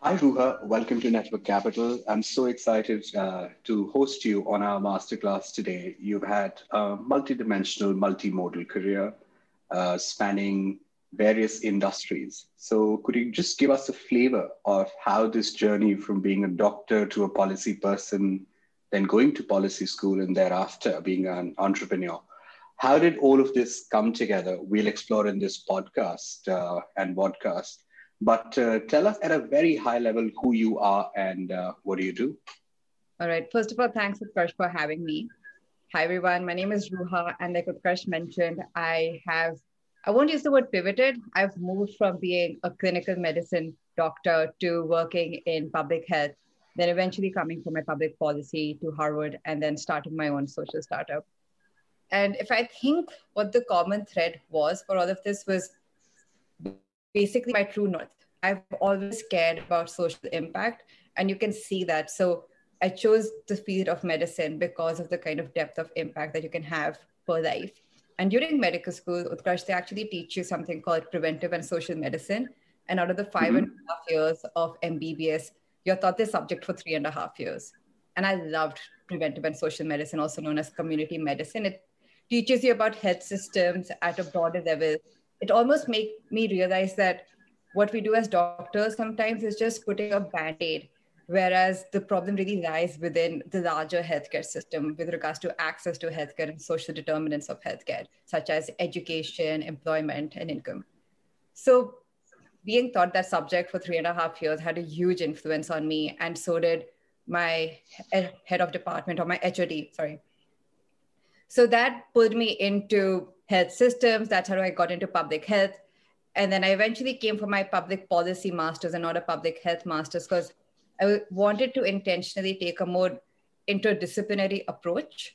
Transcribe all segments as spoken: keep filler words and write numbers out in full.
Hi, Ruha. Welcome to Network Capital. I'm so excited uh, to host you on our masterclass today. You've had a multidimensional, multimodal career uh, spanning various industries. So could you just give us a flavor of how this journey from being a doctor to a policy person, then going to policy school and thereafter being an entrepreneur, how did all of this come together? We'll explore in this podcast uh, and vodcast. But uh, tell us at a very high level who you are and uh, what do you do? All right. First of all, thanks, Utkarsh, for having me. Hi, everyone. My name is Ruha. And like Utkarsh mentioned, I have, I won't use the word pivoted. I've moved from being a clinical medicine doctor to working in public health, then eventually coming from my public policy to Harvard and then starting my own social startup. And if I think what the common thread was for all of this was basically my true north. I've always cared about social impact, and you can see that. So I chose the field of medicine because of the kind of depth of impact that you can have per life. And during medical school, Utkarsh, they actually teach you something called preventive and social medicine. And out of the five mm-hmm. and a half years of M B B S, you're taught this subject for three and a half years. And I loved preventive and social medicine, also known as community medicine. It teaches you about health systems at a broader level. It almost made me realize that what we do as doctors sometimes is just putting a band-aid, whereas the problem really lies within the larger healthcare system with regards to access to healthcare and social determinants of healthcare, such as education, employment, and income. So being taught that subject for three and a half years had a huge influence on me, and so did my head of department or my H O D, sorry. So that pulled me into health systems. That's how I got into public health. And then I eventually came for my public policy master's and not a public health master's because I wanted to intentionally take a more interdisciplinary approach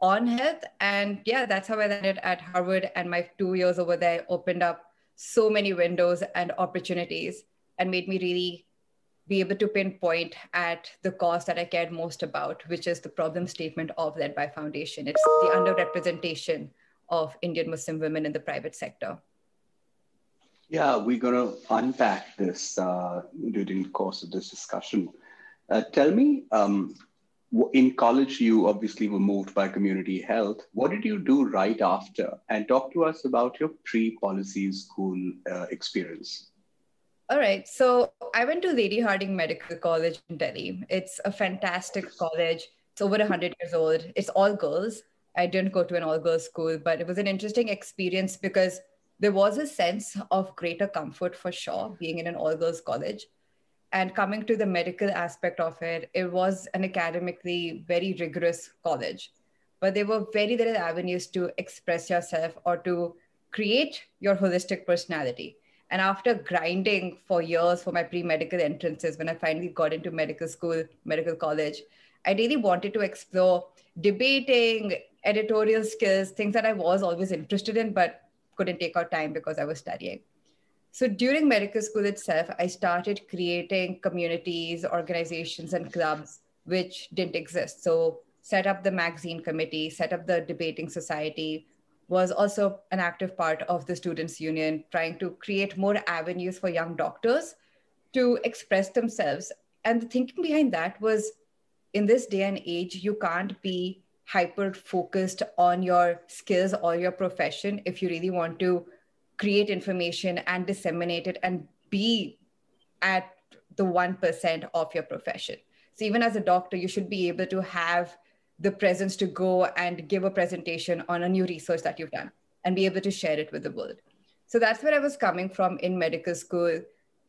on health. And yeah, that's how I landed at Harvard. And my two years over there opened up so many windows and opportunities and made me really be able to pinpoint at the cause that I cared most about, which is the problem statement of Led By Foundation. It's the underrepresentation of Indian Muslim women in the private sector. Yeah, we're gonna unpack this uh, during the course of this discussion. Uh, tell me, um, in college, you obviously were moved by community health. What did you do right after? And talk to us about your pre-policy school uh, experience. All right, so I went to Lady Harding Medical College in Delhi. It's a fantastic college. It's over one hundred years old. It's all girls. I didn't go to an all-girls school, but it was an interesting experience because there was a sense of greater comfort for sure, being in an all-girls college. And coming to the medical aspect of it, it was an academically very rigorous college, but there were very little avenues to express yourself or to create your holistic personality. And after grinding for years for my pre-medical entrances, when I finally got into medical school, medical college, I really wanted to explore debating, editorial skills, things that I was always interested in, but couldn't take out time because I was studying. So during medical school itself, I started creating communities, organizations, and clubs, which didn't exist. So set up the magazine committee, set up the debating society, was also an active part of the students' union, trying to create more avenues for young doctors to express themselves. And the thinking behind that was, in this day and age, you can't be hyper-focused on your skills or your profession if you really want to create information and disseminate it and be at the one percent of your profession. So even as a doctor, you should be able to have the presence to go and give a presentation on a new research that you've done and be able to share it with the world. So that's where I was coming from in medical school.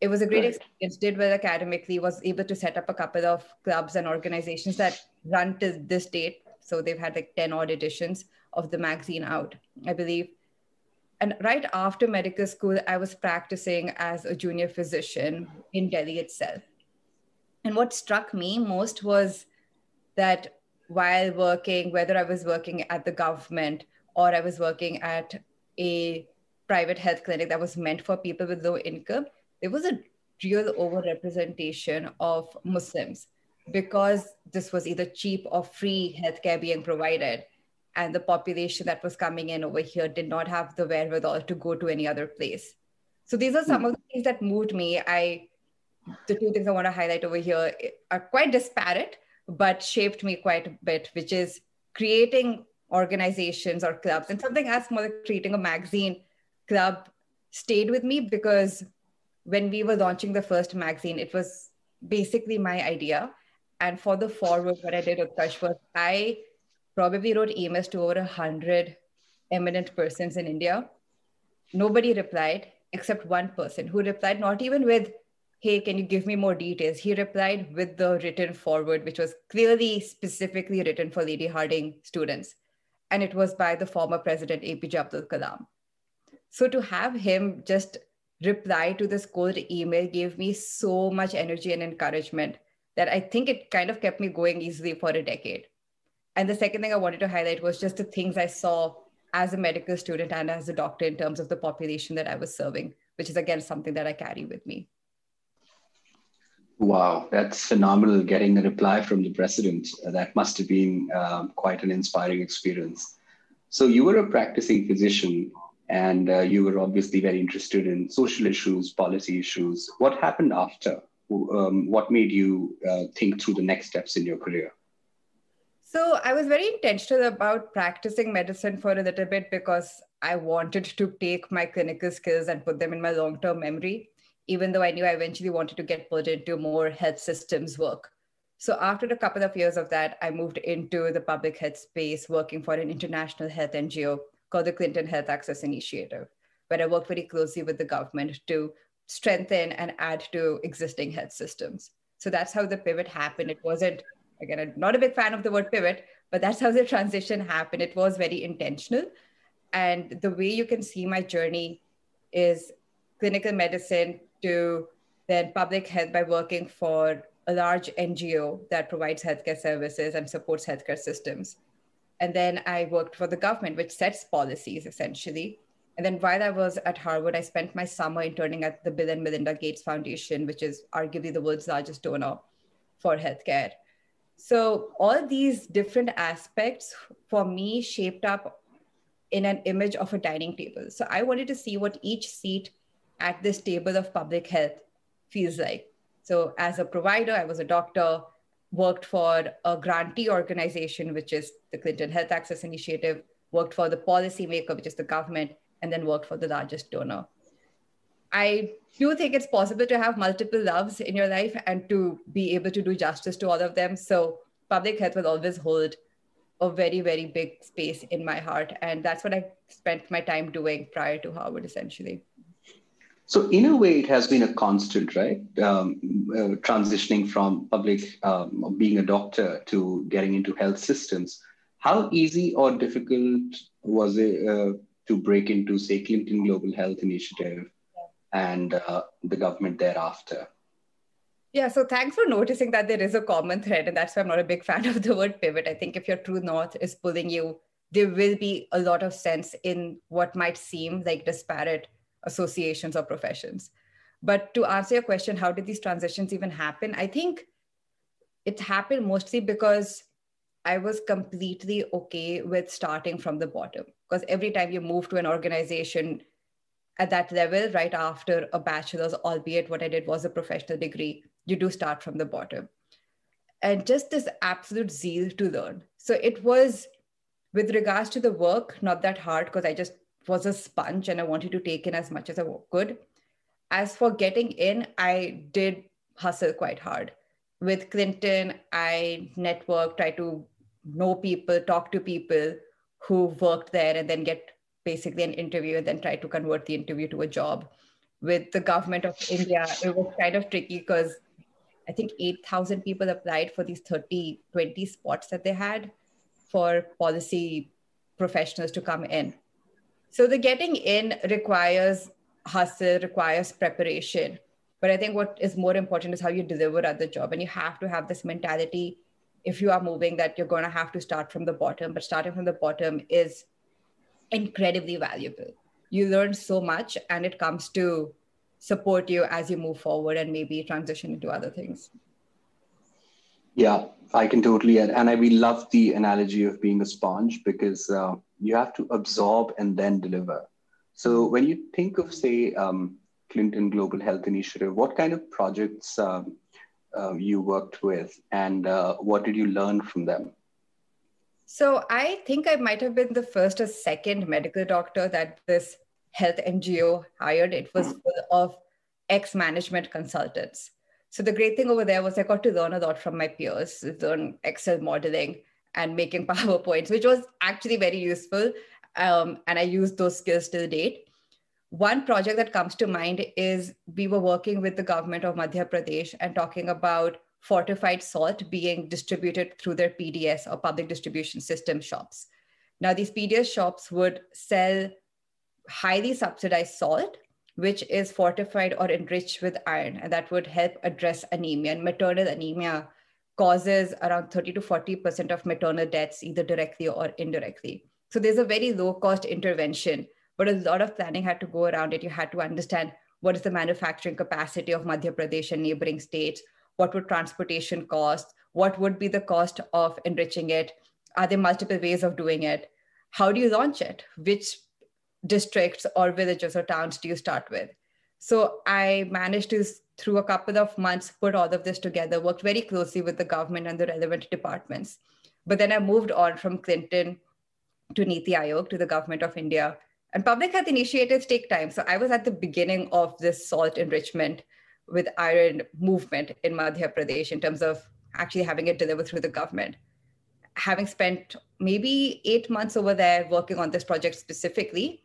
It was a great experience, did well academically, was able to set up a couple of clubs and organizations that run to this date. So they've had like ten odd editions of the magazine out, I believe. And right after medical school, I was practicing as a junior physician in Delhi itself. And what struck me most was that while working, whether I was working at the government or I was working at a private health clinic that was meant for people with low income, there was a real overrepresentation of Muslims because this was either cheap or free healthcare being provided. And the population that was coming in over here did not have the wherewithal to go to any other place. So these are some of the things that moved me. I, the two things I want to highlight over here are quite disparate, but shaped me quite a bit, which is creating organizations or clubs. And something as more like creating a magazine club stayed with me because when we were launching the first magazine, it was basically my idea. And for the forward, what I did with Utkarsh was I probably wrote emails to over one hundred eminent persons in India. Nobody replied except one person who replied not even with, hey, can you give me more details? He replied with the written forward, which was clearly specifically written for Lady Harding students. And it was by the former president, A P J Abdul Kalam. So to have him just reply to this cold email gave me so much energy and encouragement that I think it kind of kept me going easily for a decade. And the second thing I wanted to highlight was just the things I saw as a medical student and as a doctor in terms of the population that I was serving, which is again, something that I carry with me. Wow, that's phenomenal, getting a reply from the president. That must have been um, quite an inspiring experience. So you were a practicing physician and uh, you were obviously very interested in social issues, policy issues. What happened after? Um, what made you uh, think through the next steps in your career? So I was very intentional about practicing medicine for a little bit because I wanted to take my clinical skills and put them in my long-term memory, even though I knew I eventually wanted to get put into more health systems work. So after a couple of years of that, I moved into the public health space, working for an international health N G O called the Clinton Health Access Initiative, where I worked very closely with the government to strengthen and add to existing health systems. So that's how the pivot happened. It wasn't, again, I'm not a big fan of the word pivot, but that's how the transition happened. It was very intentional. And the way you can see my journey is clinical medicine, to then public health by working for a large N G O that provides healthcare services and supports healthcare systems. And then I worked for the government, which sets policies essentially. And then while I was at Harvard, I spent my summer interning at the Bill and Melinda Gates Foundation, which is arguably the world's largest donor for healthcare. So all these different aspects for me shaped up in an image of a dining table. So I wanted to see what each seat at this table of public health feels like. So as a provider, I was a doctor, worked for a grantee organization, which is the Clinton Health Access Initiative, worked for the policymaker, which is the government, and then worked for the largest donor. I do think it's possible to have multiple loves in your life and to be able to do justice to all of them. So public health will always hold a very, very big space in my heart. And that's what I spent my time doing prior to Harvard, essentially. So in a way, it has been a constant, right? Um, uh, transitioning from public, um, being a doctor to getting into health systems. How easy or difficult was it uh, to break into, say, Clinton Global Health Initiative and uh, the government thereafter? Yeah, so thanks for noticing that there is a common thread, and that's why I'm not a big fan of the word pivot. I think if your true north is pulling you, there will be a lot of sense in what might seem like disparate associations or professions. But to answer your question, how did these transitions even happen? I think it happened mostly because I was completely okay with starting from the bottom. Because every time you move to an organization at that level, right after a bachelor's, albeit what I did was a professional degree, you do start from the bottom. And just this absolute zeal to learn. So it was, with regards to the work, not that hard because I just was a sponge and I wanted to take in as much as I could. As for getting in, I did hustle quite hard. With Clinton, I networked, tried to know people, talk to people who worked there and then get basically an interview and then try to convert the interview to a job. With the government of India, it was kind of tricky because I think eight thousand people applied for these thirty, twenty spots that they had for policy professionals to come in. So the getting in requires hustle, requires preparation. But I think what is more important is how you deliver at the job. And you have to have this mentality, if you are moving, that you're going to have to start from the bottom. But starting from the bottom is incredibly valuable. You learn so much, and it comes to support you as you move forward and maybe transition into other things. Yeah, I can totally add. And I we love the analogy of being a sponge, because uh, you have to absorb and then deliver. So when you think of, say, um, Clinton Global Health Initiative, what kind of projects um, uh, you worked with, and uh, what did you learn from them? So I think I might have been the first or second medical doctor that this health N G O hired. It was full of ex-management consultants. So the great thing over there was I got to learn a lot from my peers, learn Excel modeling and making PowerPoints, which was actually very useful. Um, and I use those skills to the date. One project that comes to mind is we were working with the government of Madhya Pradesh and talking about fortified salt being distributed through their P D S or public distribution system shops. Now these P D S shops would sell highly subsidized salt, which is fortified or enriched with iron, and that would help address anemia. And maternal anemia causes around thirty to forty percent of maternal deaths, either directly or indirectly. So there's a very low cost intervention, but a lot of planning had to go around it. You had to understand what is the manufacturing capacity of Madhya Pradesh and neighboring states, what would transportation cost, what would be the cost of enriching it, are there multiple ways of doing it, how do you launch it, which districts or villages or towns do you start with? So I managed to, through a couple of months, put all of this together, worked very closely with the government and the relevant departments. But then I moved on from Clinton to Niti Aayog, to the government of India. And public health initiatives take time. So I was at the beginning of this salt enrichment with iron movement in Madhya Pradesh in terms of actually having it delivered through the government. Having spent maybe eight months over there working on this project specifically,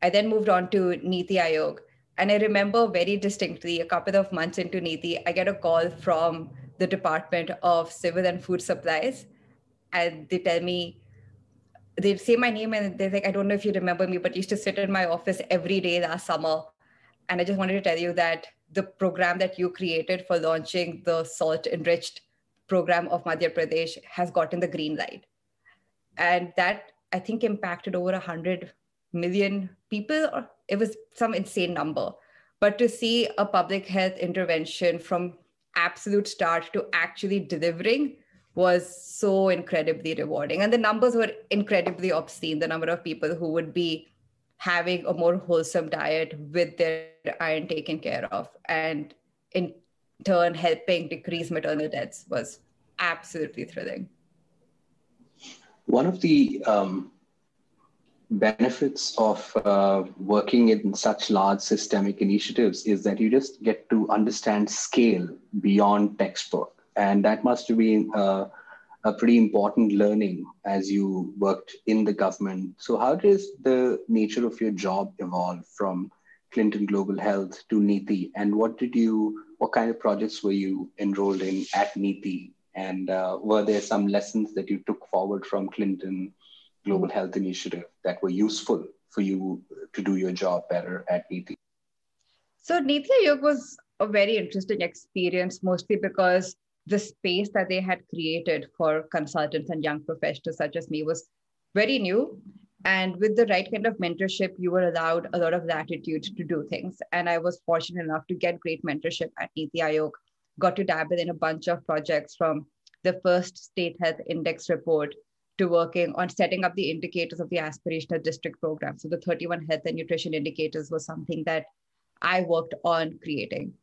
I then moved on to Niti Aayog. And I remember very distinctly, a couple of months into Niti, I get a call from the Department of Civil and Food Supplies. And they tell me, they say my name and they're like, I don't know if you remember me, but I used to sit in my office every day last summer. And I just wanted to tell you that the program that you created for launching the salt enriched program of Madhya Pradesh has gotten the green light. And that, I think, impacted over one hundred million people, or it was some insane number. But to see a public health intervention from absolute start to actually delivering was so incredibly rewarding. And the numbers were incredibly obscene, the number of people who would be having a more wholesome diet with their iron taken care of, and in turn helping decrease maternal deaths, was absolutely thrilling. One of the um, benefits of uh, working in such large systemic initiatives is that you just get to understand scale beyond textbook. And that must have been uh, a pretty important learning as you worked in the government. So how does the nature of your job evolve from Clinton Global Health to Niti? And what did you, what kind of projects were you enrolled in at Niti? And uh, were there some lessons that you took forward from Clinton Global Health Initiative that were useful for you to do your job better at Niti? So Niti Aayog was a very interesting experience, mostly because the space that they had created for consultants and young professionals such as me was very new. And with the right kind of mentorship, you were allowed a lot of latitude to do things. And I was fortunate enough to get great mentorship at Niti Aayog, got to dabble in a bunch of projects, from the first state health index report to working on setting up the indicators of the aspirational district program. So the thirty-one health and nutrition indicators was something that I worked on creating.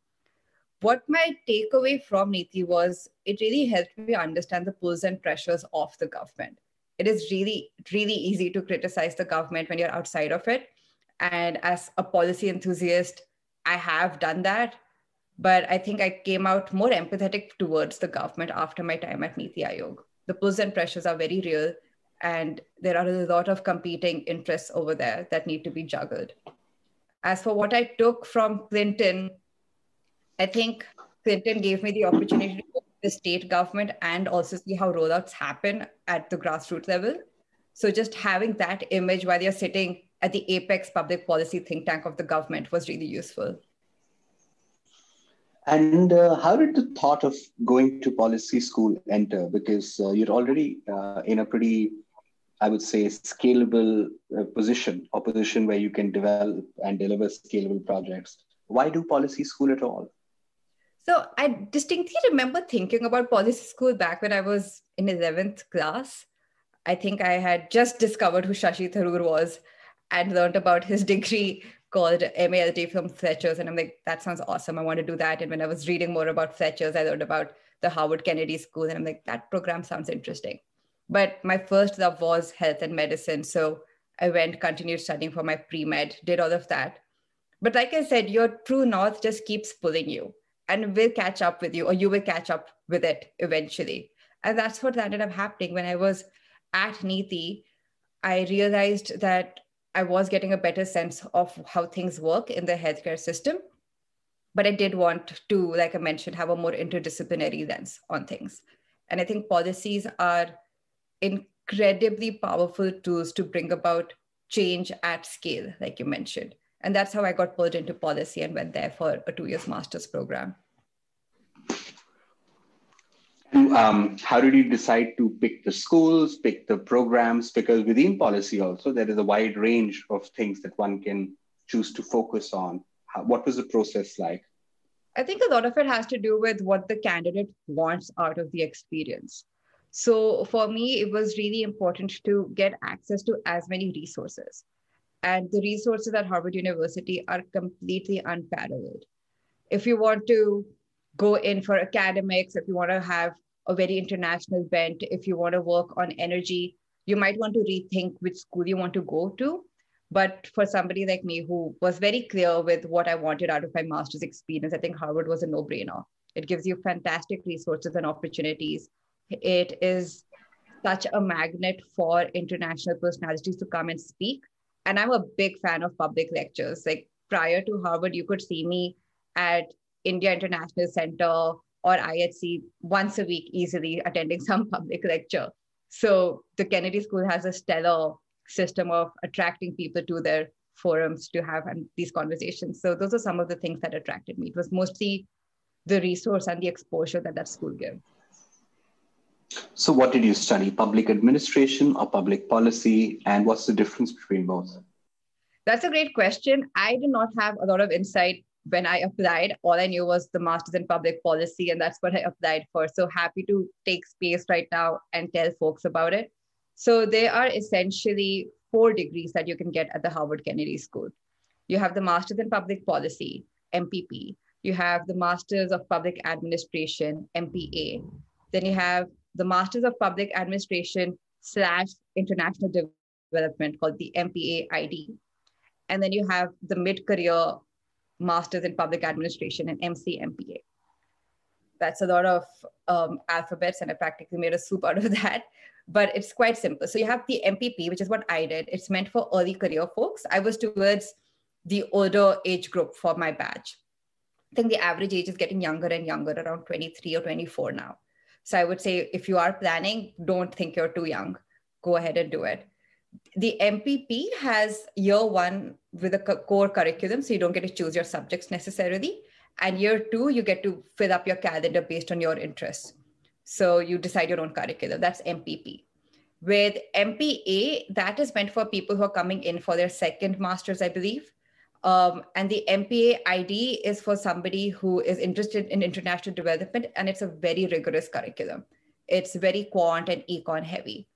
What my takeaway from Niti was, it really helped me understand the pulls and pressures of the government. It is really, really easy to criticize the government when you're outside of it. And as a policy enthusiast, I have done that. But I think I came out more empathetic towards the government after my time at Niti Aayog. The pulls and pressures are very real, and there are a lot of competing interests over there that need to be juggled. As for what I took from Clinton, I think Clinton gave me the opportunity to go to the state government and also see how rollouts happen at the grassroots level. So just having that image while you're sitting at the apex public policy think tank of the government was really useful. And uh, how did the thought of going to policy school enter? Because uh, you're already uh, in a pretty, I would say, scalable uh, position, or position where you can develop and deliver scalable projects. Why do policy school at all? So I distinctly remember thinking about policy school back when I was in eleventh class. I think I had just discovered who Shashi Tharoor was and learned about his degree called M A L D from Fletcher's. And I'm like, that sounds awesome. I want to do that. And when I was reading more about Fletcher's, I learned about the Harvard Kennedy School. And I'm like, that program sounds interesting. But my first love was health and medicine. So I went, continued studying for my pre-med, did all of that. But like I said, your true north just keeps pulling you and will catch up with you, or you will catch up with it eventually. And that's what ended up happening. When I was at Niti, I realized that I was getting a better sense of how things work in the healthcare system. But I did want to, like I mentioned, have a more interdisciplinary lens on things. And I think policies are incredibly powerful tools to bring about change at scale, like you mentioned. And that's how I got pulled into policy and went there for a two year master's program. Um, how did you decide to pick the schools, pick the programs? Because within policy also, there is a wide range of things that one can choose to focus on. How, what was the process like? I think a lot of it has to do with what the candidate wants out of the experience. So for me, it was really important to get access to as many resources. And the resources at Harvard University are completely unparalleled. If you want to go in for academics, if you want to have a very international bent, if you want to work on energy, you might want to rethink which school you want to go to. But for somebody like me who was very clear with what I wanted out of my master's experience, I think Harvard was a no-brainer. It gives you fantastic resources and opportunities. It is such a magnet for international personalities to come and speak. And I'm a big fan of public lectures. Like prior to Harvard, you could see me at India International Center or I H C once a week easily attending some public lecture. So the Kennedy School has a stellar system of attracting people to their forums to have these conversations. So those are some of the things that attracted me. It was mostly the resource and the exposure that that school gave. So what did you study, public administration or public policy? And what's the difference between both? That's a great question. I did not have a lot of insight when I applied. All I knew was the master's in public policy, and that's what I applied for. So happy to take space right now and tell folks about it. So there are essentially four degrees that you can get at the Harvard Kennedy School. You have the master's in public policy, M P P. You have the master's of public administration, M P A. Then you have the master's of public administration slash international development called the M P A I D. And then you have the mid-career master's in public administration and M C M P A. That's a lot of um, alphabets, and I practically made a soup out of that, but it's quite simple. So you have the M P P, which is what I did. It's meant for early career folks. I was towards the older age group for my batch. I think the average age is getting younger and younger, around twenty-three or twenty-four now. So I would say, if you are planning, don't think you're too young. Go ahead and do it. The M P P has year one with a core curriculum, so you don't get to choose your subjects necessarily. And year two, you get to fill up your calendar based on your interests. So you decide your own curriculum. That's M P P. With M P A, that is meant for people who are coming in for their second master's, I believe. Um, and the M P A I D is for somebody who is interested in international development, and it's a very rigorous curriculum. It's very quant and econ heavy.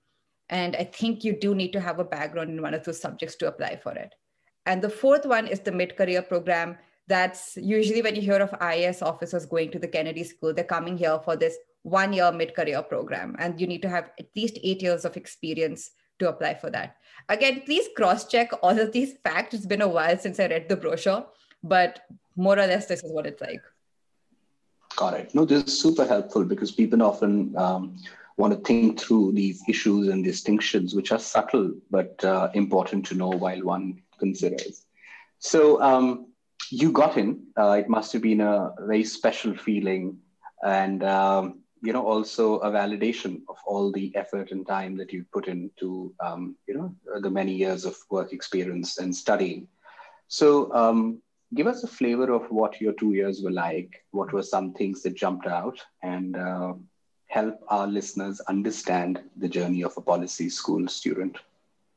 And I think you do need to have a background in one of those subjects to apply for it. And the fourth one is the mid-career program. That's usually when you hear of I A S officers going to the Kennedy School, they're coming here for this one year mid-career program. And you need to have at least eight years of experience to apply for that. Again, please cross-check all of these facts. It's been a while since I read the brochure, but more or less, this is what it's like. Got it. No, this is super helpful because people often um, want to think through these issues and distinctions, which are subtle, but uh, important to know while one considers. So um, you got in, uh, it must've been a very special feeling and, um, you know, also a validation of all the effort and time that you put into, um, you know, the many years of work experience and studying. So um, give us a flavor of what your two years were like. What were some things that jumped out, and uh, help our listeners understand the journey of a policy school student?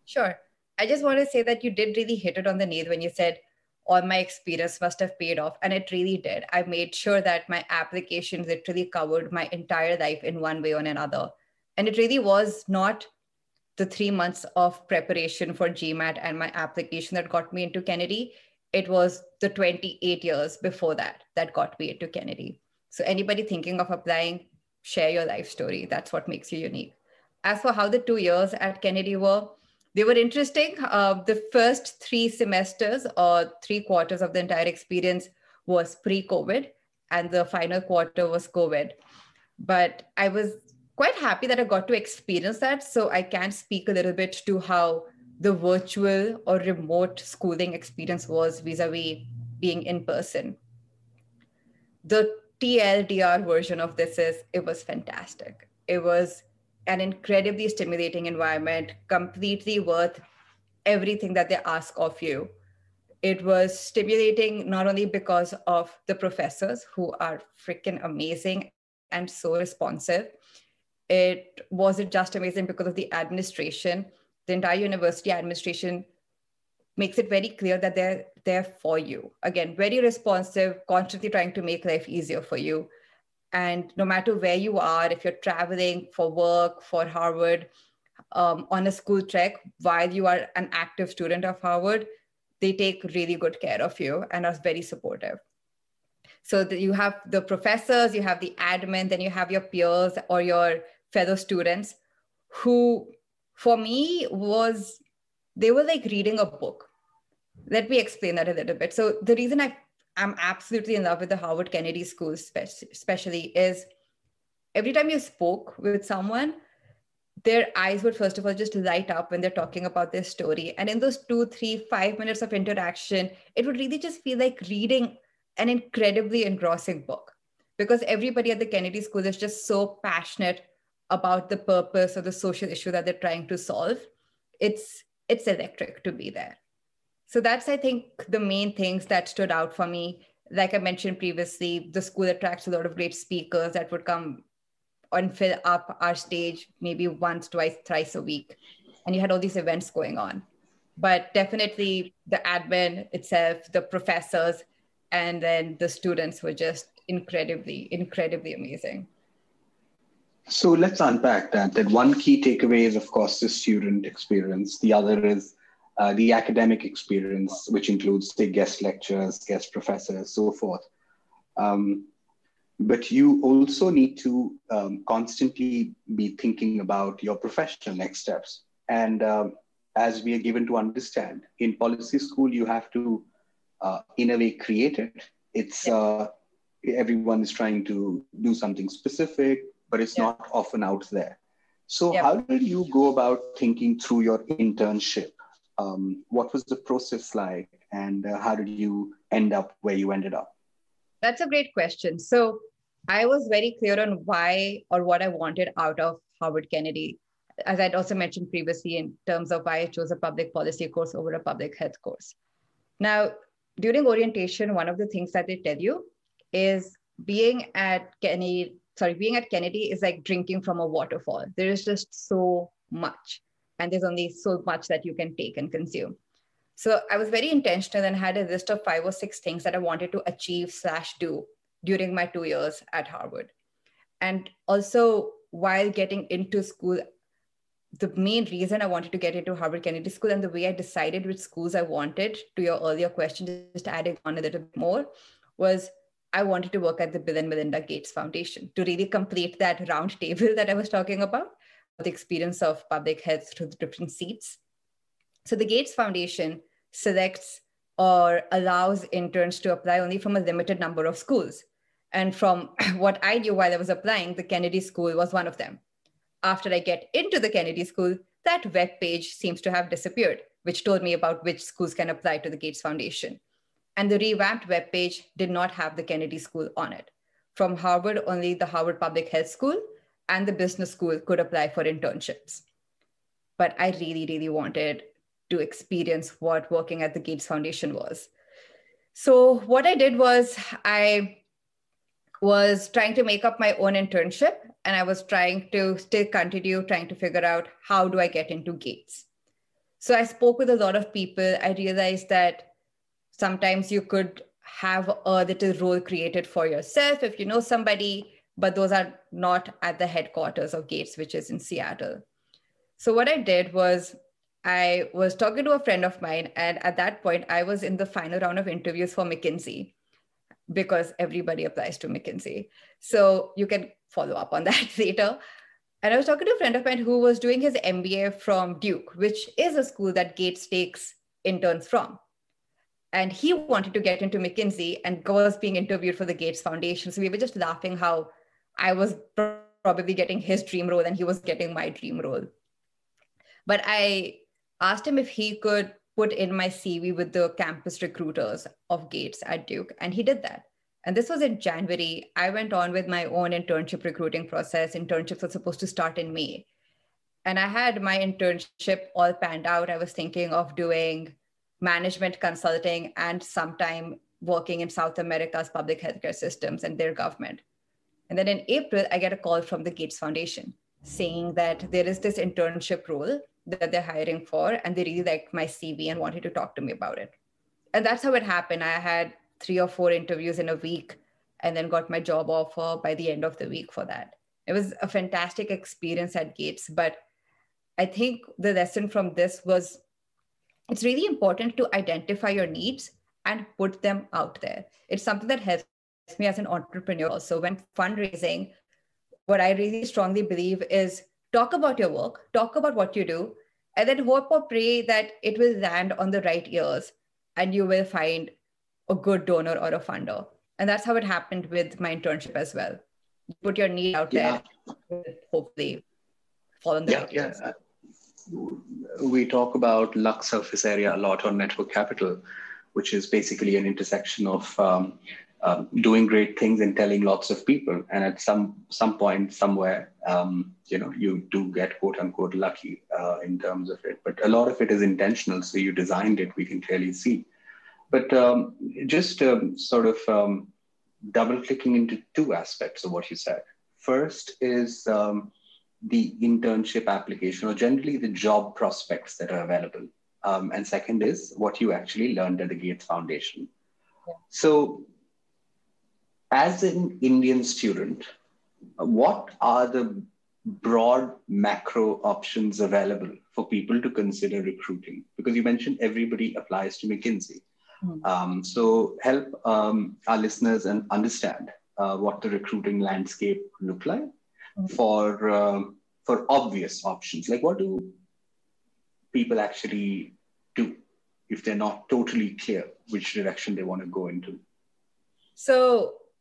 Sure. I just want to say that you did really hit it on the nail when you said all my experience must have paid off. And it really did. I made sure that my application literally covered my entire life in one way or another. And it really was not the three months of preparation for GMAT and my application that got me into Kennedy. It was the twenty-eight years before that that got me into Kennedy. So anybody thinking of applying, share your life story. That's what makes you unique. As for how the two years at Kennedy were, they were interesting. Uh, the first three semesters or three quarters of the entire experience was pre-COVID, and the final quarter was COVID. But I was quite happy that I got to experience that. So I can speak a little bit to how the virtual or remote schooling experience was vis-a-vis being in person. The T L D R version of this is, it was fantastic. It was an incredibly stimulating environment, completely worth everything that they ask of you. It was stimulating not only because of the professors who are freaking amazing and so responsive. It wasn't just amazing because of the administration. The entire university administration makes it very clear that they're there for you. Again, very responsive, constantly trying to make life easier for you. And no matter where you are, if you're traveling for work, for Harvard, um, on a school trek, while you are an active student of Harvard, they take really good care of you and are very supportive. So that you have the professors, you have the admin, then you have your peers or your fellow students who, for me, was, they were like reading a book. Let me explain that a little bit. So the reason I, I'm absolutely in love with the Harvard Kennedy School especially is every time you spoke with someone, their eyes would first of all just light up when they're talking about their story. And in those two, three, five minutes of interaction, it would really just feel like reading an incredibly engrossing book, because everybody at the Kennedy School is just so passionate about the purpose or the social issue that they're trying to solve. It's, it's electric to be there. So that's, I think, the main things that stood out for me. Like I mentioned previously, the school attracts a lot of great speakers that would come and fill up our stage maybe once, twice, thrice a week. And you had all these events going on. But definitely the admin itself, the professors, and then the students were just incredibly, incredibly amazing. So let's unpack that. That one key takeaway is, of course, the student experience. The other is uh, the academic experience, which includes the guest lectures, guest professors, so forth. Um, but you also need to um, constantly be thinking about your professional next steps. And um, as we are given to understand, in policy school, you have to Uh, in a way create it. It's uh, everyone is trying to do something specific, but it's yeah. not often out there. So yeah. how did you go about thinking through your internship? Um, what was the process like, and uh, how did you end up where you ended up? That's a great question. So I was very clear on why or what I wanted out of Harvard Kennedy, as I'd also mentioned previously, in terms of why I chose a public policy course over a public health course. Now, during orientation, one of the things that they tell you is being at Kennedy, sorry, being at Kennedy is like drinking from a waterfall. There is just so much, and there's only so much that you can take and consume. So I was very intentional and had a list of five or six things that I wanted to achieve slash do during my two years at Harvard. And also while getting into school, the main reason I wanted to get into Harvard Kennedy School and the way I decided which schools I wanted, to your earlier question, just adding on a little bit more, was I wanted to work at the Bill and Melinda Gates Foundation to really complete that round table that I was talking about, the experience of public health through the different seats. So the Gates Foundation selects or allows interns to apply only from a limited number of schools. And from what I knew while I was applying, the Kennedy School was one of them. After I get into the Kennedy School, that web page seems to have disappeared, which told me about which schools can apply to the Gates Foundation. And the revamped web page did not have the Kennedy School on it. From Harvard, only the Harvard Public Health School and the business school could apply for internships. But I really, really wanted to experience what working at the Gates Foundation was. So what I did was I was trying to make up my own internship, and I was trying to still continue trying to figure out how do I get into Gates. So I spoke with a lot of people. I realized that Sometimes you could have a little role created for yourself if you know somebody, but those are not at the headquarters of Gates, which is in Seattle. So what I did was I was talking to a friend of mine, and at that point I was in the final round of interviews for McKinsey, because everybody applies to McKinsey. So you can follow up on that later. And I was talking to a friend of mine who was doing his M B A from Duke, which is a school that Gates takes interns from. And he wanted to get into McKinsey and was being interviewed for the Gates Foundation. So we were just laughing how I was probably getting his dream role and he was getting my dream role. But I asked him if he could put in my C V with the campus recruiters of Gates at Duke, and he did that. And this was in January. I went on with my own internship recruiting process. Internships were supposed to start in May. And I had my internship all panned out. I was thinking of doing management consulting and sometime working in South America's public healthcare systems and their government. And then in April, I get a call from the Gates Foundation saying that there is this internship role that they're hiring for, and they really liked my C V and wanted to talk to me about it. And that's how it happened. I had three or four interviews in a week and then got my job offer by the end of the week for that. It was a fantastic experience at Gates, but I think the lesson from this was it's really important to identify your needs and put them out there. It's something that helps me as an entrepreneur. Also, when fundraising, what I really strongly believe is talk about your work, talk about what you do, and then hope or pray that it will land on the right ears and you will find a good donor or a funder. And that's how it happened with my internship as well. Put your need out yeah. there, hopefully fall on the yeah, right yeah. ears. We talk about L U C surface area a lot on Network Capital, which is basically an intersection of um, uh, doing great things and telling lots of people. And at some some point somewhere, um, you know, you do get quote unquote lucky uh, in terms of it. But a lot of it is intentional. So you designed it. We can clearly see. But um, just um, sort of um, double clicking into two aspects of what you said. First is um, the internship application, or generally the job prospects that are available. Um, and second is what you actually learned at the Gates Foundation. Yeah. So as an Indian student, what are the broad macro options available for people to consider recruiting? Because you mentioned everybody applies to McKinsey. Um, so help um, our listeners and understand uh, what the recruiting landscape look like mm-hmm. for uh, for obvious options. Like, what do people actually do if they're not totally clear which direction they want to go into? So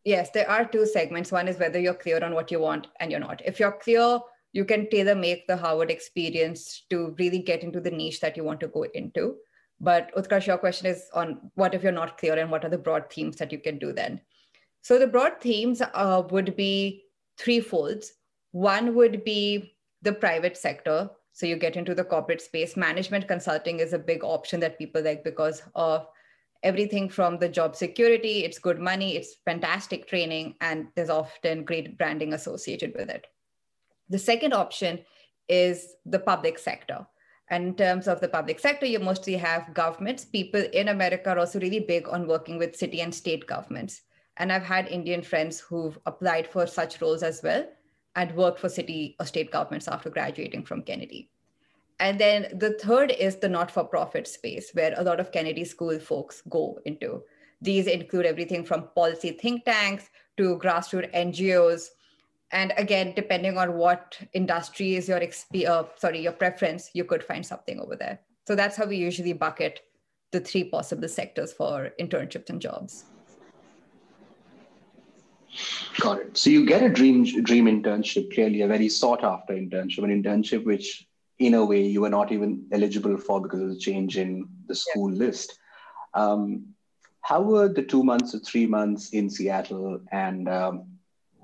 yes, there are two segments. One is whether you're clear on what you want and you're not. If you're clear, you can tailor make the Harvard experience to really get into the niche that you want to go into. But Utkarsh, your question is on what if you're not clear and what are the broad themes that you can do then? So the broad themes uh, would be threefold. One would be the private sector. So you get into the corporate space. Management consulting is a big option that people like because of everything from the job security, it's good money, it's fantastic training, and there's often great branding associated with it. The second option is the public sector. And in terms of the public sector, you mostly have governments. People in America are also really big on working with city and state governments. And I've had Indian friends who've applied for such roles as well and worked for city or state governments after graduating from Kennedy. And then the third is the not-for-profit space, where a lot of Kennedy School folks go into. These include everything from policy think tanks to grassroots N G Os. And again, depending on what industry is your exp- uh, sorry, your preference, you could find something over there. So that's how we usually bucket the three possible sectors for internships and jobs. Got it. So you get a dream, dream internship, clearly a very sought after internship, an internship which in a way you were not even eligible for because of the change in the school yeah. list. Um, how were the two months or three months in Seattle, and um,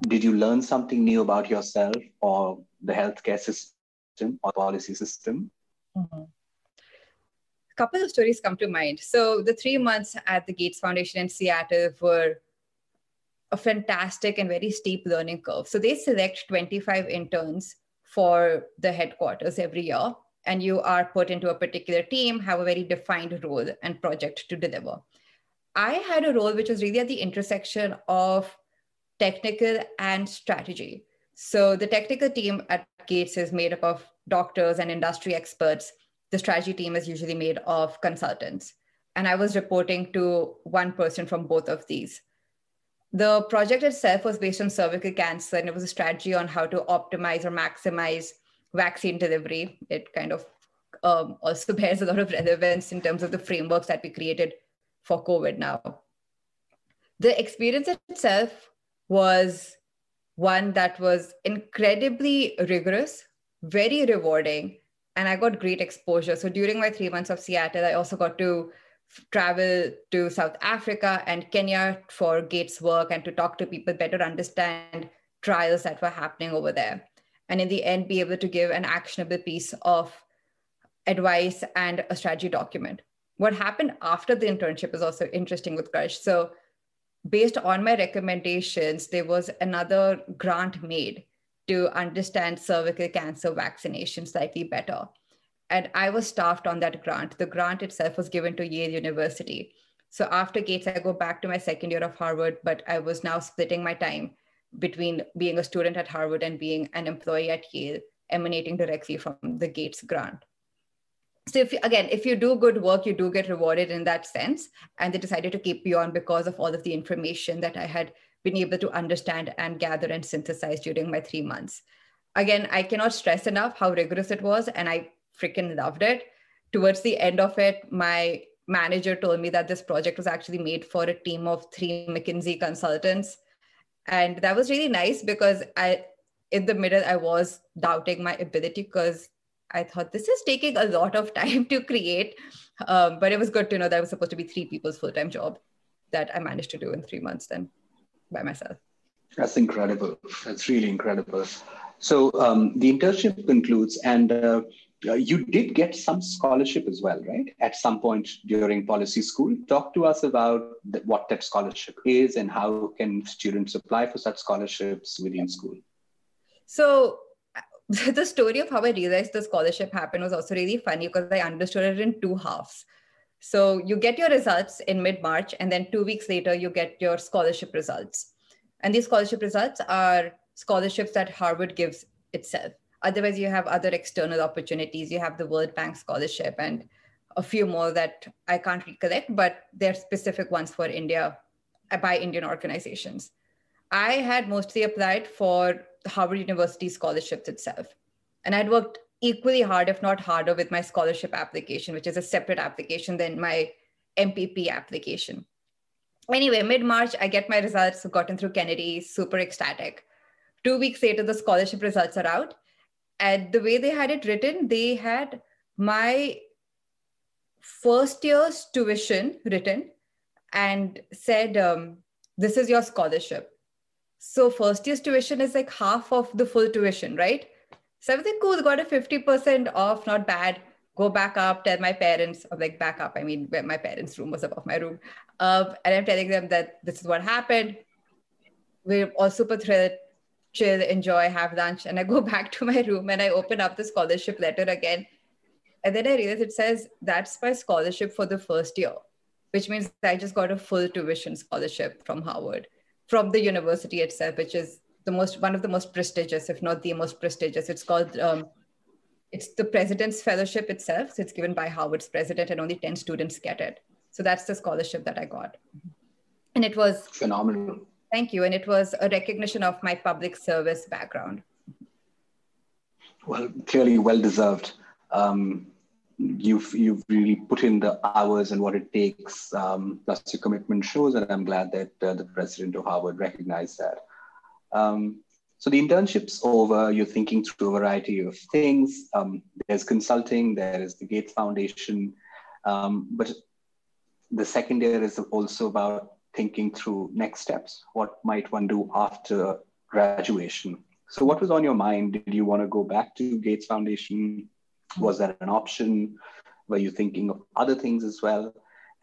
did you learn something new about yourself or the healthcare system or policy system? Mm-hmm. A couple of stories come to mind. So the three months at the Gates Foundation in Seattle were a fantastic and very steep learning curve. So they select twenty-five interns for the headquarters every year, and you are put into a particular team, have a very defined role and project to deliver. I had a role which was really at the intersection of technical and strategy. So the technical team at Gates is made up of doctors and industry experts. The strategy team is usually made of consultants. And I was reporting to one person from both of these. The project itself was based on cervical cancer, and it was a strategy on how to optimize or maximize vaccine delivery. It kind of um, also bears a lot of relevance in terms of the frameworks that we created for COVID now. The experience itself was one that was incredibly rigorous, very rewarding, and I got great exposure. So during my three months of Seattle, I also got to travel to South Africa and Kenya for Gates work and to talk to people, better understand trials that were happening over there. And in the end, be able to give an actionable piece of advice and a strategy document. What happened after the internship is also interesting with Krish. So based on my recommendations, there was another grant made to understand cervical cancer vaccination slightly better. And I was staffed on that grant. The grant itself was given to Yale University. So after Gates, I go back to my second year of Harvard, but I was now splitting my time between being a student at Harvard and being an employee at Yale, emanating directly from the Gates grant. So if you, again, if you do good work, you do get rewarded in that sense. And they decided to keep me on because of all of the information that I had been able to understand and gather and synthesize during my three months. Again, I cannot stress enough how rigorous it was, and I freaking loved it. Towards the end of it, my manager told me that this project was actually made for a team of three McKinsey consultants. And that was really nice because I, in the middle, I was doubting my ability because I thought this is taking a lot of time to create. Um, but it was good to know that it was supposed to be three people's full-time job that I managed to do in three months then by myself. That's incredible. That's really incredible. So um, the internship concludes, and uh, Uh, you did get some scholarship as well, right? At some point during policy school. Talk to us about th- what that scholarship is and how can students apply for such scholarships within school. So the story of how I realized the scholarship happened was also really funny because I understood it in two halves. So you get your results in mid-March, and then two weeks later, you get your scholarship results. And these scholarship results are scholarships that Harvard gives itself. Otherwise, you have other external opportunities. You have the World Bank scholarship and a few more that I can't recollect, but they're specific ones for India by Indian organizations. I had mostly applied for Harvard University scholarships itself. And I'd worked equally hard, if not harder, with my scholarship application, which is a separate application than my M P P application. Anyway, mid-March, I get my results, gotten through Kennedy, super ecstatic. Two weeks later, the scholarship results are out. And the way they had it written, they had my first year's tuition written and said, um, this is your scholarship. So first year's tuition is like half of the full tuition, right? So I was like, cool, got a fifty percent off, not bad. Go back up, tell my parents, or like back up, I mean, where my parents' room was above my room. Uh, and I'm telling them that this is what happened. We're all super thrilled. Chill, enjoy, have lunch. And I go back to my room and I open up the scholarship letter again. And then I realize it says, that's my scholarship for the first year, which means I just got a full tuition scholarship from Harvard, from the university itself, which is the most, one of the most prestigious, if not the most prestigious. It's called, um, it's the President's Fellowship itself. So it's given by Harvard's president and only ten students get it. So that's the scholarship that I got. And it was phenomenal. Thank you. And it was a recognition of my public service background. Well, clearly well-deserved. Um, you've, you've really put in the hours and what it takes, um, plus your commitment shows, and I'm glad that uh, the president of Harvard recognized that. Um, so the internship's over, you're thinking through a variety of things. Um, there's consulting, there is the Gates Foundation, um, but the second year is also about thinking through next steps. What might one do after graduation? So what was on your mind? Did you want to go back to Gates Foundation? Was that an option? Were you thinking of other things as well?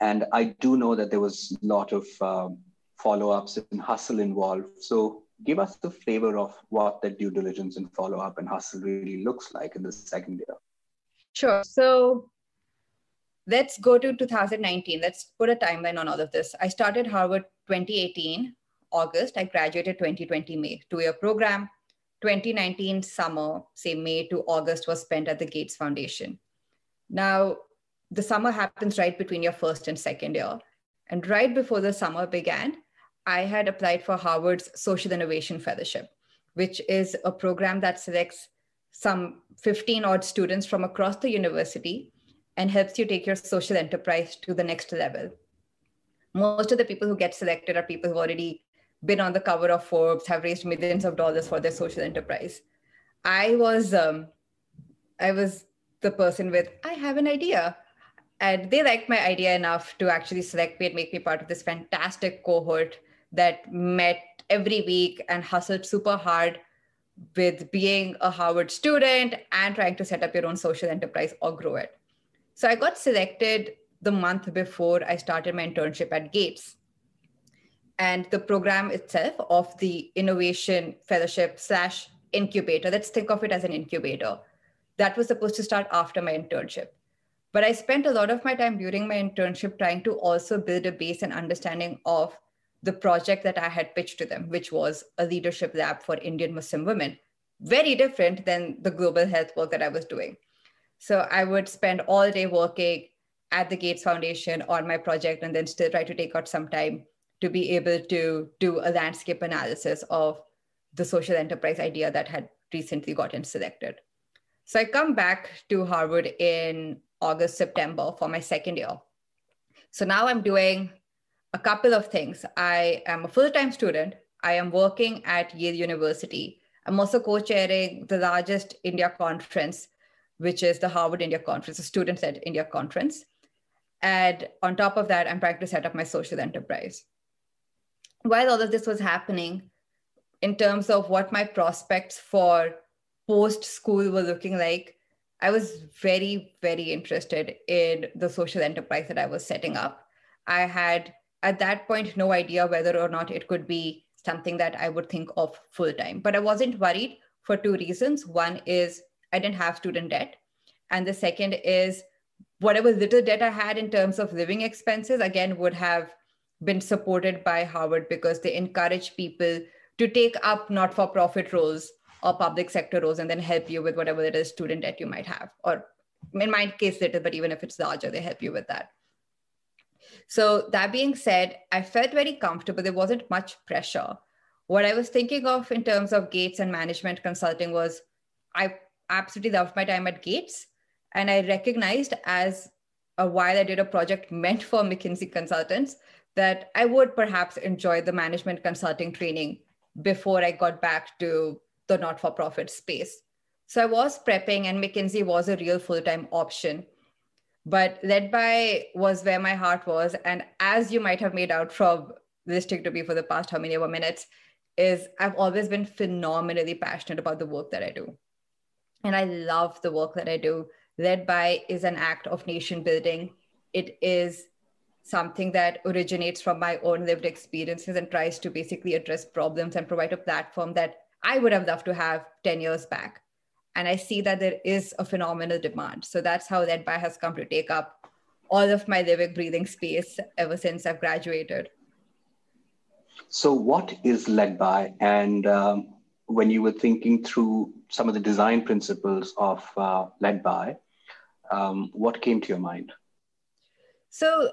And I do know that there was a lot of um, follow-ups and hustle involved. So give us the flavor of what that due diligence and follow-up and hustle really looks like in the second year. Sure. So Let's go to two thousand nineteen. Let's put a timeline on all of this. I started Harvard twenty eighteen, August. I graduated twenty twenty, May, two-year program. twenty nineteen summer, say May to August, was spent at the Gates Foundation. Now, the summer happens right between your first and second year. And right before the summer began, I had applied for Harvard's Social Innovation Fellowship, which is a program that selects some fifteen odd students from across the university and helps you take your social enterprise to the next level. Most of the people who get selected are people who've already been on the cover of Forbes, have raised millions of dollars for their social enterprise. I was, um, I was the person with, I have an idea. And they liked my idea enough to actually select me and make me part of this fantastic cohort that met every week and hustled super hard with being a Harvard student and trying to set up your own social enterprise or grow it. So I got selected the month before I started my internship at Gates. And the program itself of the Innovation Fellowship slash incubator, let's think of it as an incubator, that was supposed to start after my internship. But I spent a lot of my time during my internship trying to also build a base and understanding of the project that I had pitched to them, which was a leadership lab for Indian Muslim women, very different than the global health work that I was doing. So I would spend all day working at the Gates Foundation on my project and then still try to take out some time to be able to do a landscape analysis of the social enterprise idea that had recently gotten selected. So I come back to Harvard in August, September for my second year. So now I'm doing a couple of things. I am a full-time student. I am working at Yale University. I'm also co-chairing the largest India conference, which is the Harvard India Conference, a student-led India conference. And on top of that, I'm trying to set up my social enterprise. While all of this was happening, in terms of what my prospects for post-school were looking like, I was very, very interested in the social enterprise that I was setting up. I had, at that point, no idea whether or not it could be something that I would think of full-time, but I wasn't worried for two reasons. One is I didn't have student debt. And the second is whatever little debt I had in terms of living expenses, again, would have been supported by Harvard because they encourage people to take up not-for-profit roles or public sector roles and then help you with whatever it is student debt you might have, or in my case little, but even if it's larger, they help you with that. So that being said, I felt very comfortable. There wasn't much pressure. What I was thinking of in terms of Gates and management consulting was I absolutely loved my time at Gates. And I recognized as a while I did a project meant for McKinsey consultants that I would perhaps enjoy the management consulting training before I got back to the not-for-profit space. So I was prepping and McKinsey was a real full-time option, but Led By was where my heart was. And as you might have made out from listening to me for the past how many more minutes is I've always been phenomenally passionate about the work that I do. And I love the work that I do. Led By is an act of nation building. It is something that originates from my own lived experiences and tries to basically address problems and provide a platform that I would have loved to have ten years back. And I see that there is a phenomenal demand. So that's how Led By has come to take up all of my living, breathing space ever since I've graduated. So what is Led By? And um, when you were thinking through some of the design principles of uh, Led By, um, what came to your mind? So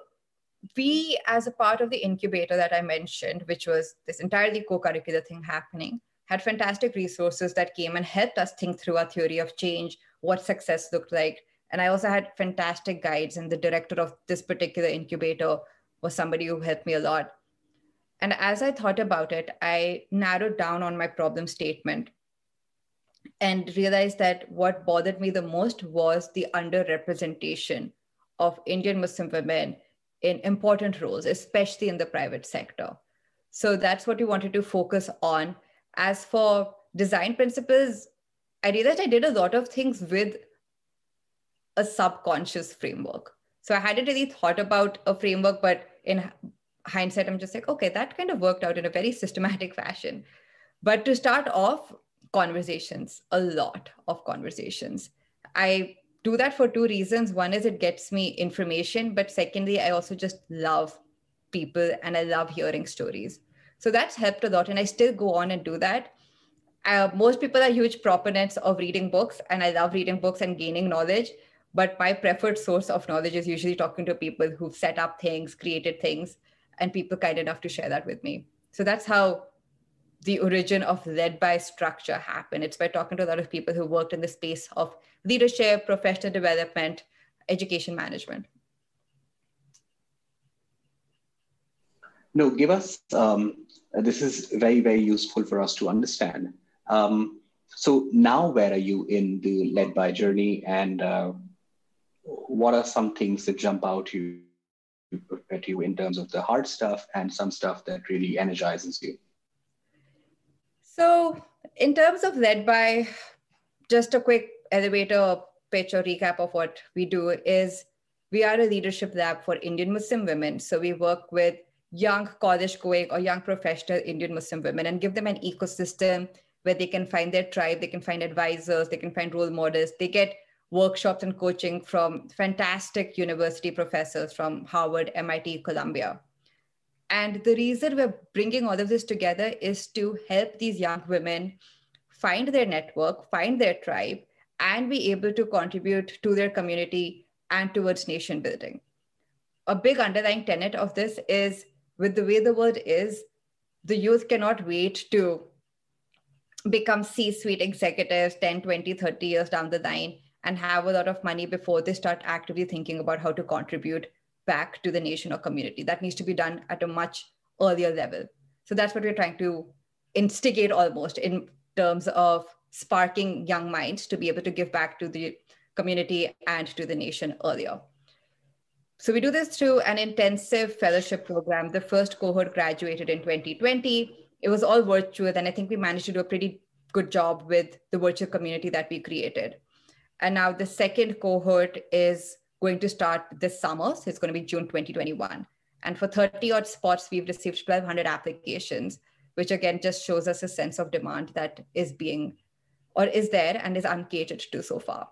we, as a part of the incubator that I mentioned, which was this entirely co-curricular thing happening, had fantastic resources that came and helped us think through our theory of change, what success looked like. And I also had fantastic guides, and the director of this particular incubator was somebody who helped me a lot. And as I thought about it, I narrowed down on my problem statement and realized that what bothered me the most was the underrepresentation of Indian Muslim women in important roles, especially in the private sector. So that's what we wanted to focus on. As for design principles, I realized I did a lot of things with a subconscious framework. So I hadn't really thought about a framework, but in hindsight, I'm just like, okay, that kind of worked out in a very systematic fashion. But to start off, conversations, a lot of conversations. I do that for two reasons. One is it gets me information, but secondly, I also just love people and I love hearing stories. So that's helped a lot. And I still go on and do that. Uh, most people are huge proponents of reading books, and I love reading books and gaining knowledge. But my preferred source of knowledge is usually talking to people who've set up things, created things, and people kind enough to share that with me. So that's how the origin of Led By structure happened. It's by talking to a lot of people who worked in the space of leadership, professional development, education management. No, give us, um, this is very, very useful for us to understand. Um, so now where are you in the Led By journey, and uh, what are some things that jump out you, at you in terms of the hard stuff and some stuff that really energizes you? So in terms of Led By, just a quick elevator pitch or recap of what we do is we are a leadership lab for Indian Muslim women. So we work with young college going or young professional Indian Muslim women and give them an ecosystem where they can find their tribe, they can find advisors, they can find role models, they get workshops and coaching from fantastic university professors from Harvard, M I T, Columbia. And the reason we're bringing all of this together is to help these young women find their network, find their tribe, and be able to contribute to their community and towards nation building. A big underlying tenet of this is, with the way the world is, the youth cannot wait to become C-suite executives ten, twenty, thirty years down the line and have a lot of money before they start actively thinking about how to contribute back to the nation or community. That needs to be done at a much earlier level. So that's what we're trying to instigate almost in terms of sparking young minds to be able to give back to the community and to the nation earlier. So we do this through an intensive fellowship program. The first cohort graduated in twenty twenty. It was all virtual, and I think we managed to do a pretty good job with the virtual community that we created. And now the second cohort is going to start this summer. So it's going to be June twenty twenty-one. And for thirty odd spots, we've received twelve hundred applications, which again just shows us a sense of demand that is being or is there and is uncatered to so far.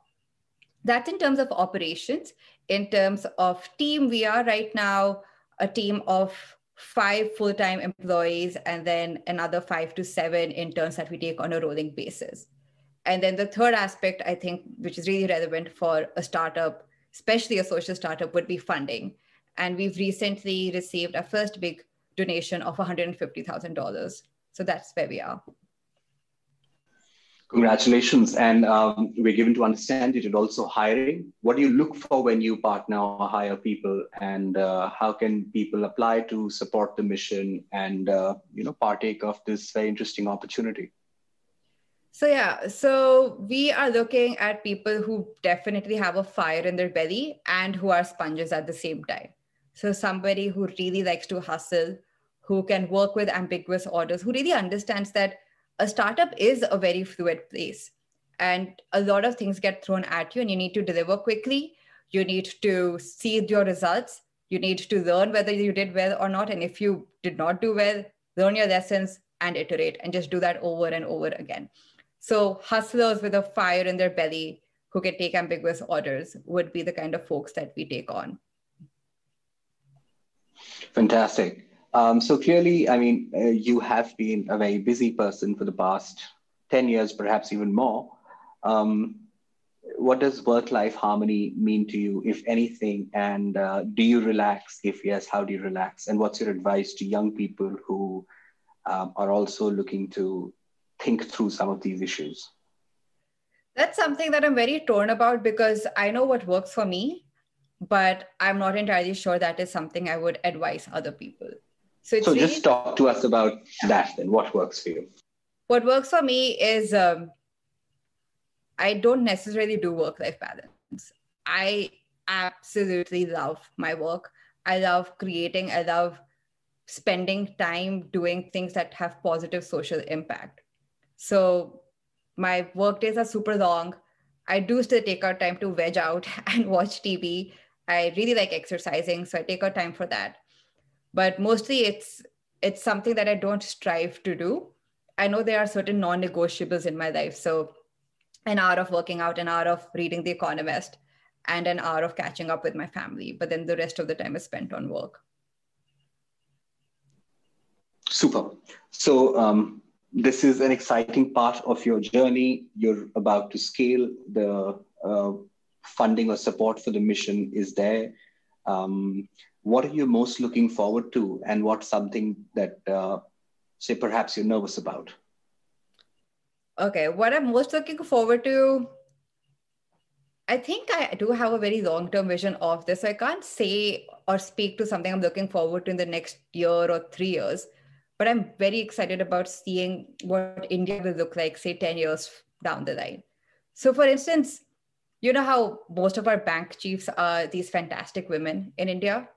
That's in terms of operations. In terms of team, we are right now a team of five full-time employees and then another five to seven interns that we take on a rolling basis. And then the third aspect, I think, which is really relevant for a startup, especially a social startup, would be funding. And we've recently received our first big donation of one hundred fifty thousand dollars. So that's where we are. Congratulations. And um, we're given to understand you did also hiring. What do you look for when you partner or hire people, and uh, how can people apply to support the mission and uh, you know, partake of this very interesting opportunity? So yeah, so we are looking at people who definitely have a fire in their belly and who are sponges at the same time. So somebody who really likes to hustle, who can work with ambiguous orders, who really understands that a startup is a very fluid place and a lot of things get thrown at you and you need to deliver quickly. You need to see your results. You need to learn whether you did well or not. And if you did not do well, learn your lessons and iterate and just do that over and over again. So hustlers with a fire in their belly who can take ambiguous orders would be the kind of folks that we take on. Fantastic. Um, so clearly, I mean, uh, you have been a very busy person for the past ten years, perhaps even more. Um, what does work-life harmony mean to you, if anything? And uh, do you relax? If yes, how do you relax? And what's your advice to young people who um, are also looking to think through some of these issues? That's something that I'm very torn about, because I know what works for me, but I'm not entirely sure that is something I would advise other people. So, it's so really, just talk to us about that then. What works for you? What works for me is um, I don't necessarily do work-life balance. I absolutely love my work. I love creating. I love spending time doing things that have positive social impact. So my work days are super long. I do still take out time to veg out and watch T V. I really like exercising, so I take out time for that. But mostly it's, it's something that I don't strive to do. I know there are certain non-negotiables in my life. So an hour of working out, an hour of reading The Economist, and an hour of catching up with my family. But then the rest of the time is spent on work. Super. So um, this is an exciting part of your journey. You're about to scale. The uh, funding or support for the mission is there. Um, what are you most looking forward to, and what's something that, uh, say, perhaps you're nervous about? Okay, what I'm most looking forward to, I think I do have a very long-term vision of this. So I can't say or speak to something I'm looking forward to in the next year or three years, but I'm very excited about seeing what India will look like, say, ten years down the line. So for instance, you know how most of our bank chiefs are these fantastic women in India?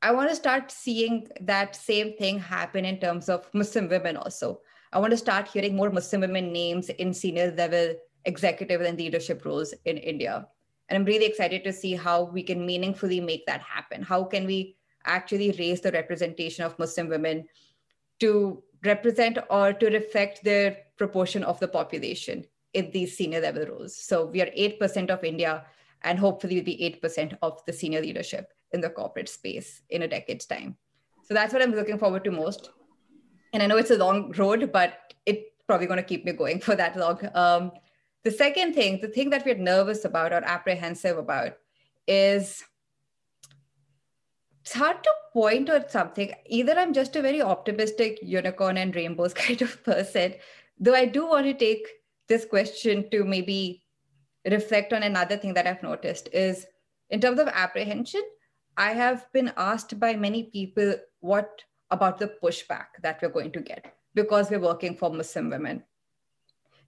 I want to start seeing that same thing happen in terms of Muslim women also. I want to start hearing more Muslim women names in senior level executive and leadership roles in India. And I'm really excited to see how we can meaningfully make that happen. How can we actually raise the representation of Muslim women to represent or to reflect their proportion of the population in these senior level roles? So we are eight percent of India, and hopefully we'll be eight percent of the senior leadership in the corporate space in a decade's time. So that's what I'm looking forward to most. And I know it's a long road, but it's probably going to keep me going for that long. Um, the second thing, the thing that we're nervous about or apprehensive about, is it's hard to point at something. Either I'm just a very optimistic unicorn and rainbows kind of person, though I do want to take this question to maybe reflect on another thing that I've noticed is, in terms of apprehension, I have been asked by many people what about the pushback that we're going to get because we're working for Muslim women.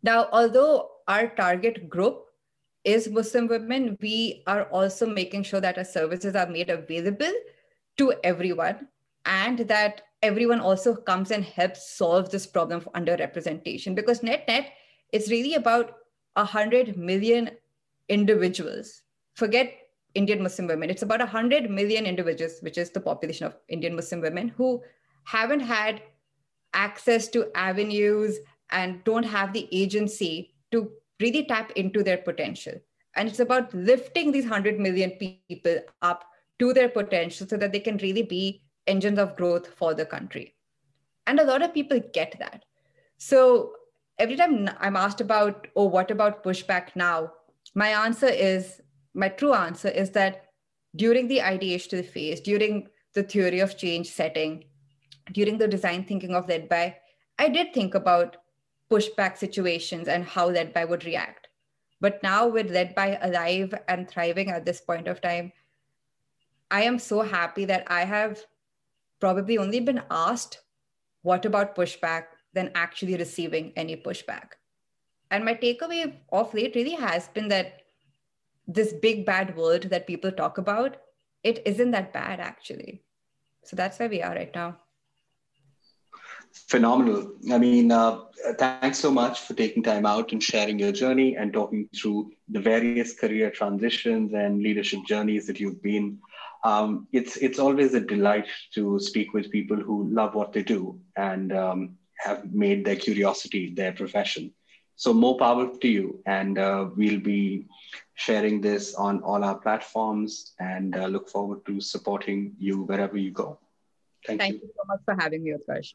Now, although our target group is Muslim women, we are also making sure that our services are made available to everyone, and that everyone also comes and helps solve this problem of underrepresentation, because net net, it's really about one hundred million individuals. Forget Indian Muslim women. It's about one hundred million individuals, which is the population of Indian Muslim women, who haven't had access to avenues and don't have the agency to really tap into their potential. And it's about lifting these one hundred million people up to their potential so that they can really be engines of growth for the country. And a lot of people get that. So every time I'm asked about, oh, what about pushback now? My answer is, my true answer is that during the ideation phase, during the theory of change setting, during the design thinking of Led By, I did think about pushback situations and how Led By would react. But now with Led By alive and thriving at this point of time, I am so happy that I have probably only been asked, what about pushback, than actually receiving any pushback. And my takeaway of late really has been that this big bad world that people talk about, it isn't that bad actually. So that's where we are right now. Phenomenal. I mean, uh, thanks so much for taking time out and sharing your journey and talking through the various career transitions and leadership journeys that you've been. Um, it's, it's always a delight to speak with people who love what they do and um, have made their curiosity their profession. So more power to you, and uh, we'll be sharing this on all our platforms, and uh, look forward to supporting you wherever you go. Thank, Thank you. you so much for having me, Utkarsh.